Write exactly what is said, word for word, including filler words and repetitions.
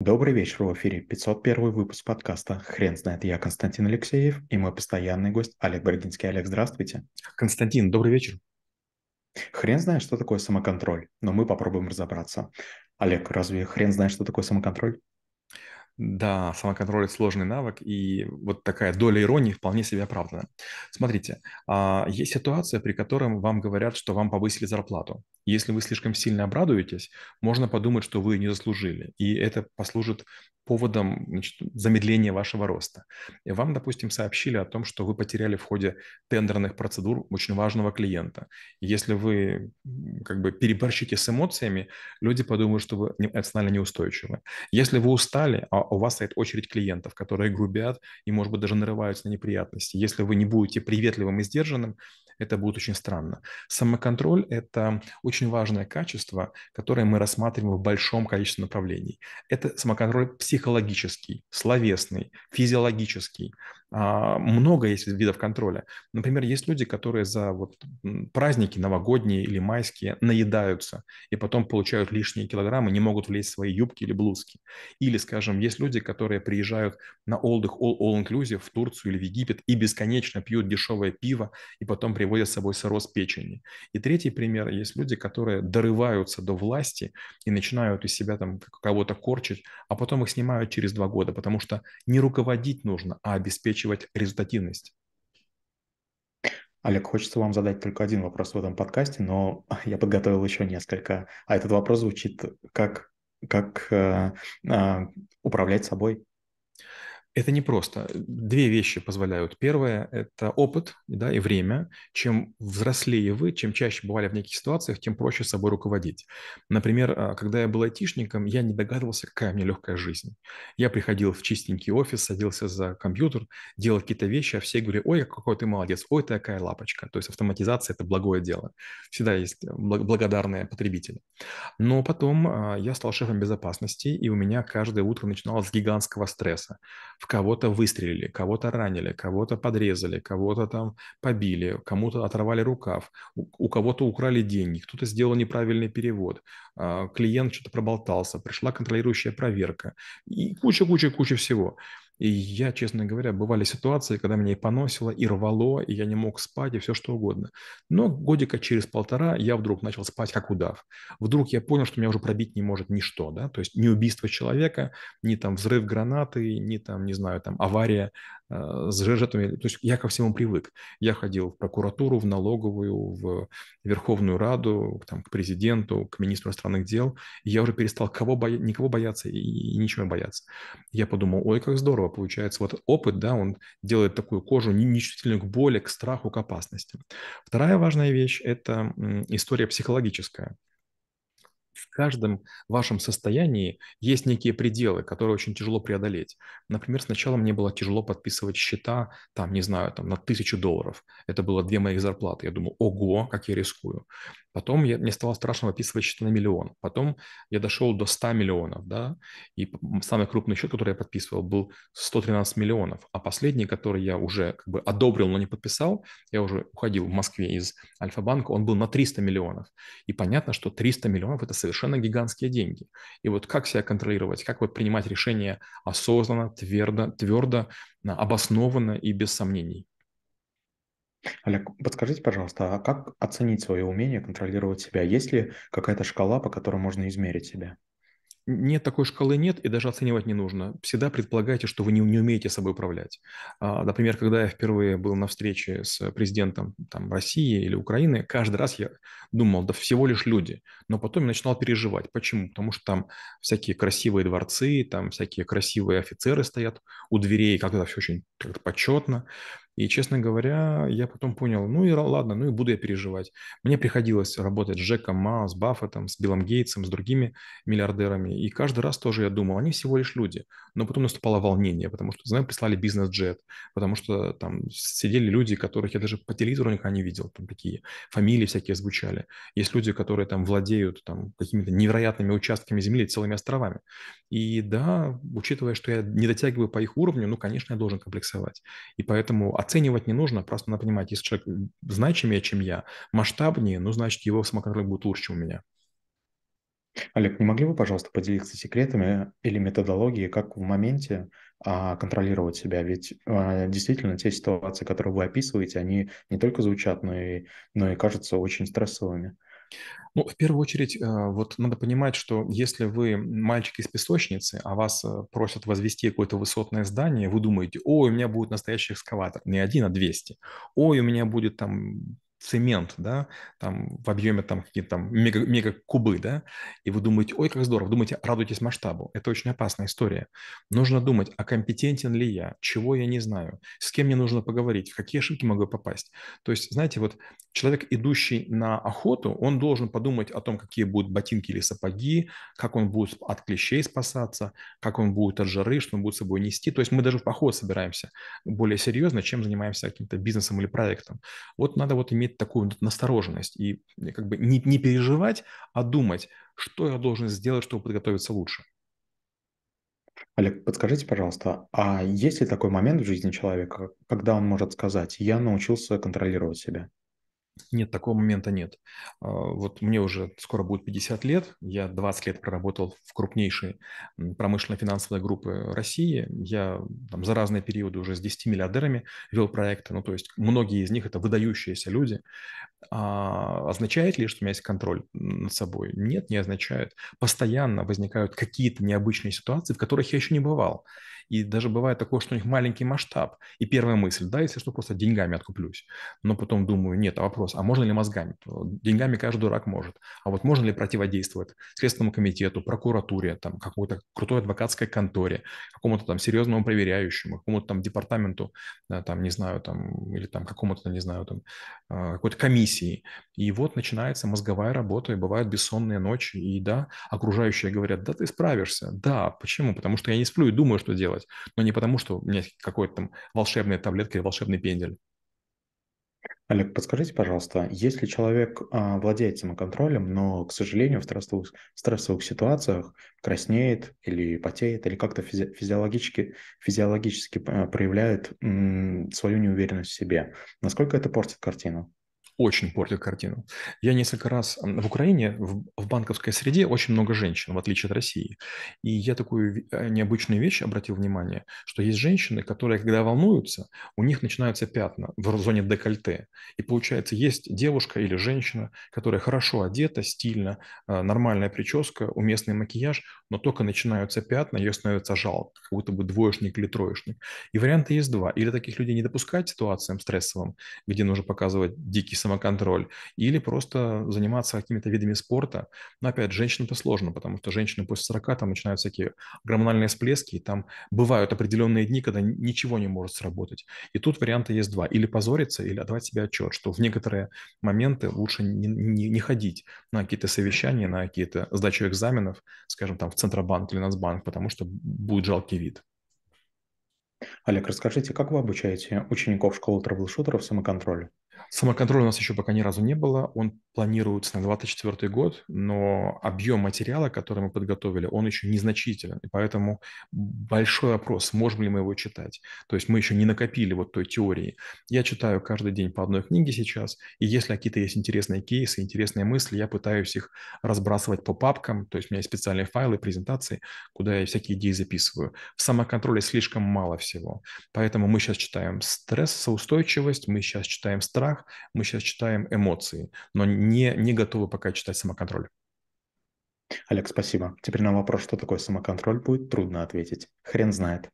Добрый вечер, в эфире пятьсот первый выпуск подкаста «Хрен знает». Я Константин Алексеев и мой постоянный гость Олег Бородинский. Олег, здравствуйте. Константин, добрый вечер. Хрен знает, что такое самоконтроль, но мы попробуем разобраться. Олег, разве хрен знает, что такое самоконтроль? Да, самоконтроль – это сложный навык, и вот такая доля иронии вполне себе оправдана. Смотрите, есть ситуация, при которой вам говорят, что вам повысили зарплату. Если вы слишком сильно обрадуетесь, можно подумать, что вы не заслужили, и это послужит поводом, значит, замедления вашего роста. И вам, допустим, сообщили о том, что вы потеряли в ходе тендерных процедур очень важного клиента. И если вы как бы переборщите с эмоциями, люди подумают, что вы эмоционально неустойчивы. Если вы устали, а у вас стоит очередь клиентов, которые грубят и, может быть, даже нарываются на неприятности. Если вы не будете приветливым и сдержанным, это будет очень странно. Самоконтроль – это очень важное качество, которое мы рассматриваем в большом количестве направлений. Это самоконтроль психологический, словесный, физиологический. Много есть видов контроля. Например, есть люди, которые за вот праздники новогодние или майские наедаются и потом получают лишние килограммы, не могут влезть в свои юбки или блузки. Или, скажем, есть люди, которые приезжают на отдых all-inclusive в Турцию или в Египет и бесконечно пьют дешевое пиво и потом приводят с собой сорос печени. И третий пример. Есть люди, которые дорываются до власти и начинают из себя там кого-то корчить, а потом их снимают через два года, потому что не руководить нужно, а обеспечить результативность. Олег, хочется вам задать только один вопрос в этом подкасте, но я подготовил еще несколько. А этот вопрос звучит как, как э, э, управлять собой. Это непросто. Две вещи позволяют. Первое – это опыт, да, и время. Чем взрослее вы, чем чаще бывали в неких ситуациях, тем проще собой руководить. Например, когда я был айтишником, я не догадывался, какая у меня легкая жизнь. Я приходил в чистенький офис, садился за компьютер, делал какие-то вещи, а все говорили: ой, какой ты молодец, ой, ты такая лапочка. То есть автоматизация – это благое дело. Всегда есть благодарные потребители. Но потом я стал шефом безопасности, и у меня каждое утро начиналось с гигантского стресса. В кого-то выстрелили, кого-то ранили, кого-то подрезали, кого-то там побили, кому-то оторвали рукав, у, у кого-то украли деньги, кто-то сделал неправильный перевод, клиент что-то проболтался, пришла контролирующая проверка и куча-куча-куча всего. И я, честно говоря, бывали ситуации, когда меня и поносило, и рвало, и я не мог спать, и все что угодно. Но годика через полтора я вдруг начал спать как удав. Вдруг я понял, что меня уже пробить не может ничто, да, то есть ни убийство человека, ни там взрыв гранаты, ни там, не знаю, там авария э, с жертвами. То есть я ко всему привык. Я ходил в прокуратуру, в налоговую, в Верховную Раду, там, к президенту, к министру иностранных дел. И я уже перестал кого бо... никого бояться и, и ничего бояться. Я подумал: ой, как здорово. Получается, вот опыт, да, он делает такую кожу нечувствительную к боли, к страху, к опасности. Вторая важная вещь – это история психологическая. В каждом вашем состоянии есть некие пределы, которые очень тяжело преодолеть. Например, сначала мне было тяжело подписывать счета, там, не знаю, там, на тысячу долларов. Это было две моих зарплаты. Я думал: ого, как я рискую. Потом я, мне стало страшно подписывать счета на миллион. Потом я дошел до ста миллионов, да, и самый крупный счет, который я подписывал, был сто тринадцать миллионов. А последний, который я уже как бы одобрил, но не подписал, я уже уходил в Москве из Альфа-банка, он был на триста миллионов. И понятно, что триста миллионов – это совершенно гигантские деньги. И вот как себя контролировать, как вот принимать решения осознанно, твердо, твердо, обоснованно и без сомнений. Олег, подскажите, пожалуйста, а как оценить свое умение контролировать себя? Есть ли какая-то шкала, по которой можно измерить себя? Нет, такой шкалы нет, и даже оценивать не нужно. Всегда предполагайте, что вы не, не умеете собой управлять. А, например, когда я впервые был на встрече с президентом там, России или Украины, каждый раз я думал: да всего лишь люди. Но потом я начинал переживать. Почему? Потому что там всякие красивые дворцы, там всякие красивые офицеры стоят у дверей, как-то все очень как-то почетно. И, честно говоря, я потом понял: ну и ладно, ну и буду я переживать. Мне приходилось работать с Джеком Ма, с Баффетом, с Биллом Гейтсом, с другими миллиардерами. И каждый раз тоже я думал: они всего лишь люди. Но потом наступало волнение, потому что, знаете, прислали бизнес-джет, потому что там сидели люди, которых я даже по телевизору никогда не видел. Там такие фамилии всякие звучали. Есть люди, которые там владеют там, какими-то невероятными участками земли, целыми островами. И да, учитывая, что я не дотягиваю по их уровню, ну, конечно, я должен комплексовать. И поэтому от оценивать не нужно, просто надо понимать: если человек значимее, чем я, масштабнее, ну, значит, его самоконтроль будет лучше, чем у меня. Олег, не могли бы, пожалуйста, поделиться секретами или методологией, как в моменте а, контролировать себя? Ведь а, действительно те ситуации, которые вы описываете, они не только звучат, но и, но и кажутся очень стрессовыми. Ну, в первую очередь, вот надо понимать, что если вы мальчик из песочницы, а вас просят возвести какое-то высотное здание, вы думаете: ой, у меня будет настоящий экскаватор, не один, а двести. Ой, у меня будет там цемент, да, там в объеме там какие-то там мега, мега кубы, да, и вы думаете: ой, как здорово, думаете, радуйтесь масштабу. Это очень опасная история. Нужно думать, а компетентен ли я, чего я не знаю, с кем мне нужно поговорить, в какие ошибки могу попасть. То есть, знаете, вот человек, идущий на охоту, он должен подумать о том, какие будут ботинки или сапоги, как он будет от клещей спасаться, как он будет от жары, что он будет с собой нести. То есть мы даже в поход собираемся более серьезно, чем занимаемся каким-то бизнесом или проектом. Вот надо вот иметь такую настороженность и как бы не, не переживать, а думать, что я должен сделать, чтобы подготовиться лучше. Олег, подскажите, пожалуйста, а есть ли такой момент в жизни человека, когда он может сказать: я научился контролировать себя? Нет, такого момента нет. Вот мне уже скоро будет пятьдесят лет, я двадцать лет проработал в крупнейшей промышленно-финансовой группе России, я там за разные периоды уже с десятью миллиардерами вел проекты, ну то есть многие из них это выдающиеся люди. А означает ли, что у меня есть контроль над собой? Нет, не означает. Постоянно возникают какие-то необычные ситуации, в которых я еще не бывал. И даже бывает такое, что у них маленький масштаб. И первая мысль, да, если что, просто деньгами откуплюсь. Но потом думаю: нет, а вопрос, а можно ли мозгами? Деньгами каждый дурак может. А вот можно ли противодействовать Следственному комитету, прокуратуре, там, какой-то крутой адвокатской конторе, какому-то там серьезному проверяющему, какому-то там департаменту, да, там, не знаю, там, или там какому-то, не знаю, там, какой-то комиссии. И вот начинается мозговая работа, и бывают бессонные ночи, и да, окружающие говорят: да, ты справишься. Да, почему? Потому что я не сплю и думаю, что делать. Но не потому, что у меня какой-то там волшебная таблетка или волшебный пендель. Олег, подскажите, пожалуйста, если человек а, владеет самоконтролем, но, к сожалению, в стрессовых, стрессовых ситуациях краснеет или потеет, или как-то физи- физиологически, физиологически а, проявляет м- свою неуверенность в себе, насколько это портит картину? Очень портит картину. Я несколько раз в Украине, в, в банковской среде очень много женщин, в отличие от России. И я такую необычную вещь обратил внимание, что есть женщины, которые, когда волнуются, у них начинаются пятна в зоне декольте. И получается, есть девушка или женщина, которая хорошо одета, стильно, нормальная прическа, уместный макияж, но только начинаются пятна, ее становится жалко, как будто бы двоечник или троечник. И варианты есть два. Или таких людей не допускать ситуациям стрессовым, где нужно показывать дикий самоконтроль, самоконтроль, или просто заниматься какими-то видами спорта. Но опять, женщинам-то сложно, потому что женщины после сорока там начинаются такие гормональные всплески, и там бывают определенные дни, когда ничего не может сработать. И тут варианты есть два. Или позориться, или отдавать себе отчет, что в некоторые моменты лучше не, не, не ходить на какие-то совещания, на какие-то сдачу экзаменов, скажем, там в Центробанк или Нацбанк, потому что будет жалкий вид. Олег, расскажите, как вы обучаете учеников школы трэблшутеров самоконтролю? Самоконтроля у нас еще пока ни разу не было. Он планируется на двадцать четвёртый год, но объем материала, который мы подготовили, он еще незначителен. И поэтому большой вопрос, сможем ли мы его читать. То есть мы еще не накопили вот той теории. Я читаю каждый день по одной книге сейчас, и если какие-то есть интересные кейсы, интересные мысли, я пытаюсь их разбрасывать по папкам. То есть у меня есть специальные файлы, презентации, куда я всякие идеи записываю. В самоконтроле слишком мало всего. Поэтому мы сейчас читаем стрессоустойчивость, мы сейчас читаем страх, мы сейчас читаем эмоции, но не, не готовы пока читать самоконтроль. Олег, спасибо. Теперь на вопрос, что такое самоконтроль, будет трудно ответить. Хрен знает.